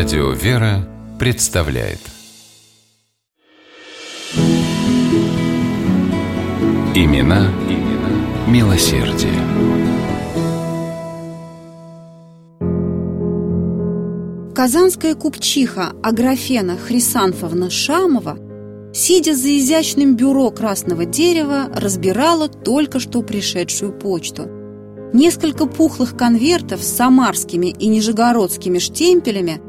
Радио «Вера» представляет. Имена милосердия. Казанская купчиха Аграфена Хрисанфовна Шамова, сидя за изящным бюро красного дерева, разбирала только что пришедшую почту. Несколько пухлых конвертов с самарскими и нижегородскими штемпелями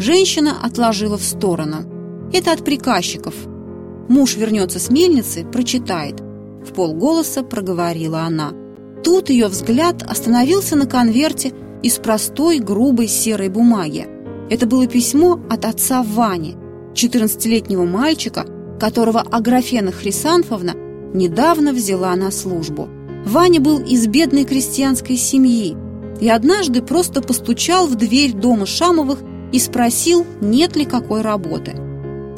женщина отложила в сторону. Это от приказчиков. Муж вернется с мельницы, прочитает. Вполголоса проговорила она. Тут ее взгляд остановился на конверте из простой грубой серой бумаги. Это было письмо от отца Вани, 14-летнего мальчика, которого Аграфена Хрисанфовна недавно взяла на службу. Ваня был из бедной крестьянской семьи и однажды просто постучал в дверь дома Шамовых и спросил, нет ли какой работы.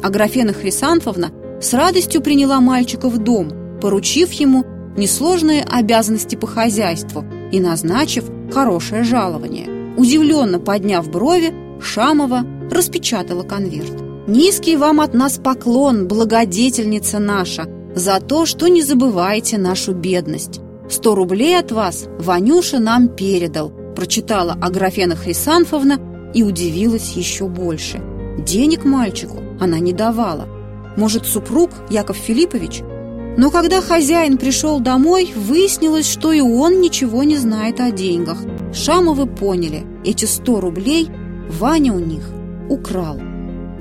Аграфена Хрисанфовна с радостью приняла мальчика в дом, поручив ему несложные обязанности по хозяйству и назначив хорошее жалование. Удивленно подняв брови, Шамова распечатала конверт. «Низкий вам от нас поклон, благодетельница наша, за то, что не забываете нашу бедность. 100 рублей от вас Ванюша нам передал», прочитала Аграфена Хрисанфовна и удивилась еще больше. Денег мальчику она не давала. Может, супруг Яков Филиппович? Но когда хозяин пришел домой, выяснилось, что и он ничего не знает о деньгах. Шамовы поняли, эти 100 рублей Ваня у них украл.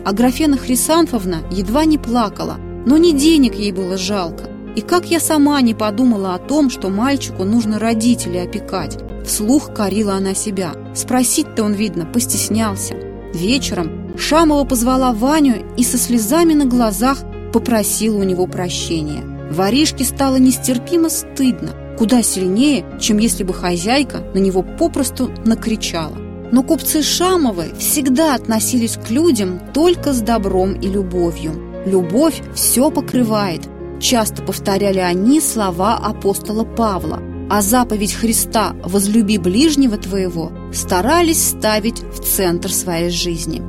Аграфена Хрисанфовна едва не плакала, но не денег ей было жалко. И как я сама не подумала о том, что мальчику нужно родителей опекать. Вслух корила она себя. Спросить-то он, видно, постеснялся. Вечером Шамова позвала Ваню и со слезами на глазах попросила у него прощения. Воришке стало нестерпимо стыдно, куда сильнее, чем если бы хозяйка на него попросту накричала. Но купцы Шамовы всегда относились к людям только с добром и любовью. «Любовь все покрывает», часто повторяли они слова апостола Павла, а заповедь Христа «возлюби ближнего твоего» старались ставить в центр своей жизни.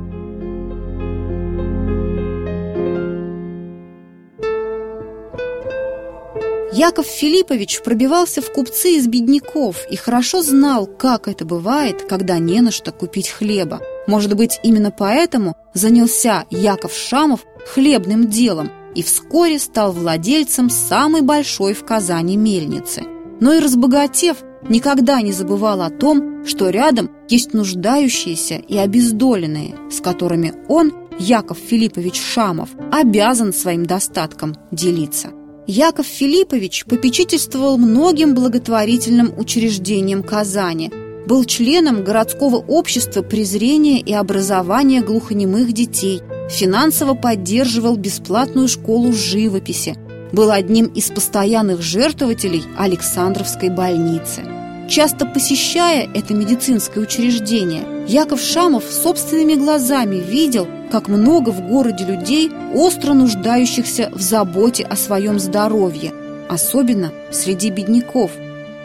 Яков Филиппович пробивался в купцы из бедняков и хорошо знал, как это бывает, когда не на что купить хлеба. Может быть, именно поэтому занялся Яков Шамов хлебным делом и вскоре стал владельцем самой большой в Казани мельницы. Но и разбогатев, никогда не забывал о том, что рядом есть нуждающиеся и обездоленные, с которыми он, Яков Филиппович Шамов, обязан своим достатком делиться. Яков Филиппович попечительствовал многим благотворительным учреждениям Казани, был членом городского общества презрения и образования глухонемых детей, финансово поддерживал бесплатную школу живописи, был одним из постоянных жертвователей Александровской больницы. Часто посещая это медицинское учреждение, Яков Шамов собственными глазами видел, как много в городе людей, остро нуждающихся в заботе о своем здоровье, особенно среди бедняков,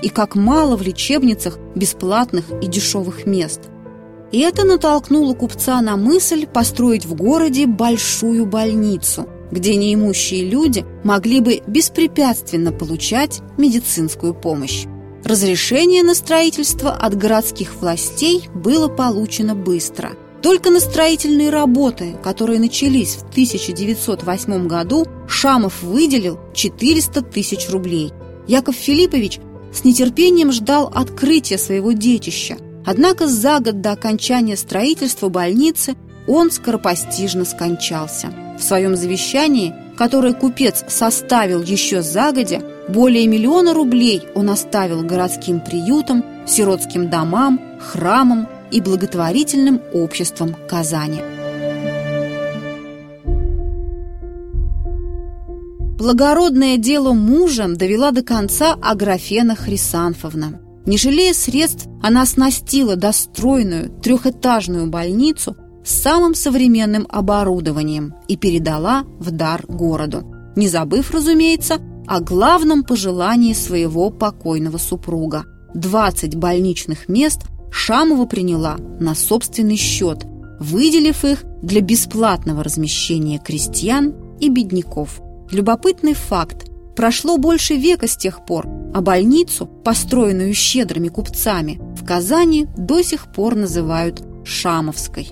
и как мало в лечебницах бесплатных и дешевых мест. И это натолкнуло купца на мысль построить в городе большую больницу, где неимущие люди могли бы беспрепятственно получать медицинскую помощь. Разрешение на строительство от городских властей было получено быстро. Только на строительные работы, которые начались в 1908 году, Шамов выделил 400 тысяч рублей. Яков Филиппович с нетерпением ждал открытия своего детища, однако за год до окончания строительства больницы он скоропостижно скончался. В своем завещании, которое купец составил еще загодя, более 1 миллиона рублей он оставил городским приютам, сиротским домам, храмам и благотворительным обществам Казани. Благородное дело мужа довела до конца Аграфена Хрисанфовна. Не жалея средств, она оснастила достроенную 3-этажную больницу с самым современным оборудованием и передала в дар городу, не забыв, разумеется, о главном пожелании своего покойного супруга. 20 больничных мест Шамова приняла на собственный счет выделив их для бесплатного размещения крестьян и бедняков. Любопытный факт. Прошло больше века с тех пор, а больницу, построенную щедрыми купцами, в Казани до сих пор называют Шамовской.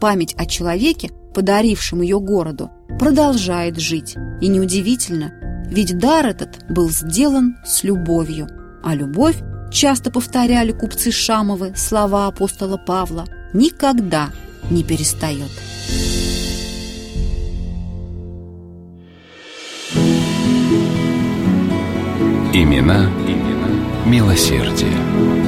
Память о человеке, подарившем ее городу, продолжает жить. И неудивительно, ведь дар этот был сделан с любовью. А любовь, часто повторяли купцы Шамовы слова апостола Павла, никогда не перестает. Имена, имена милосердия.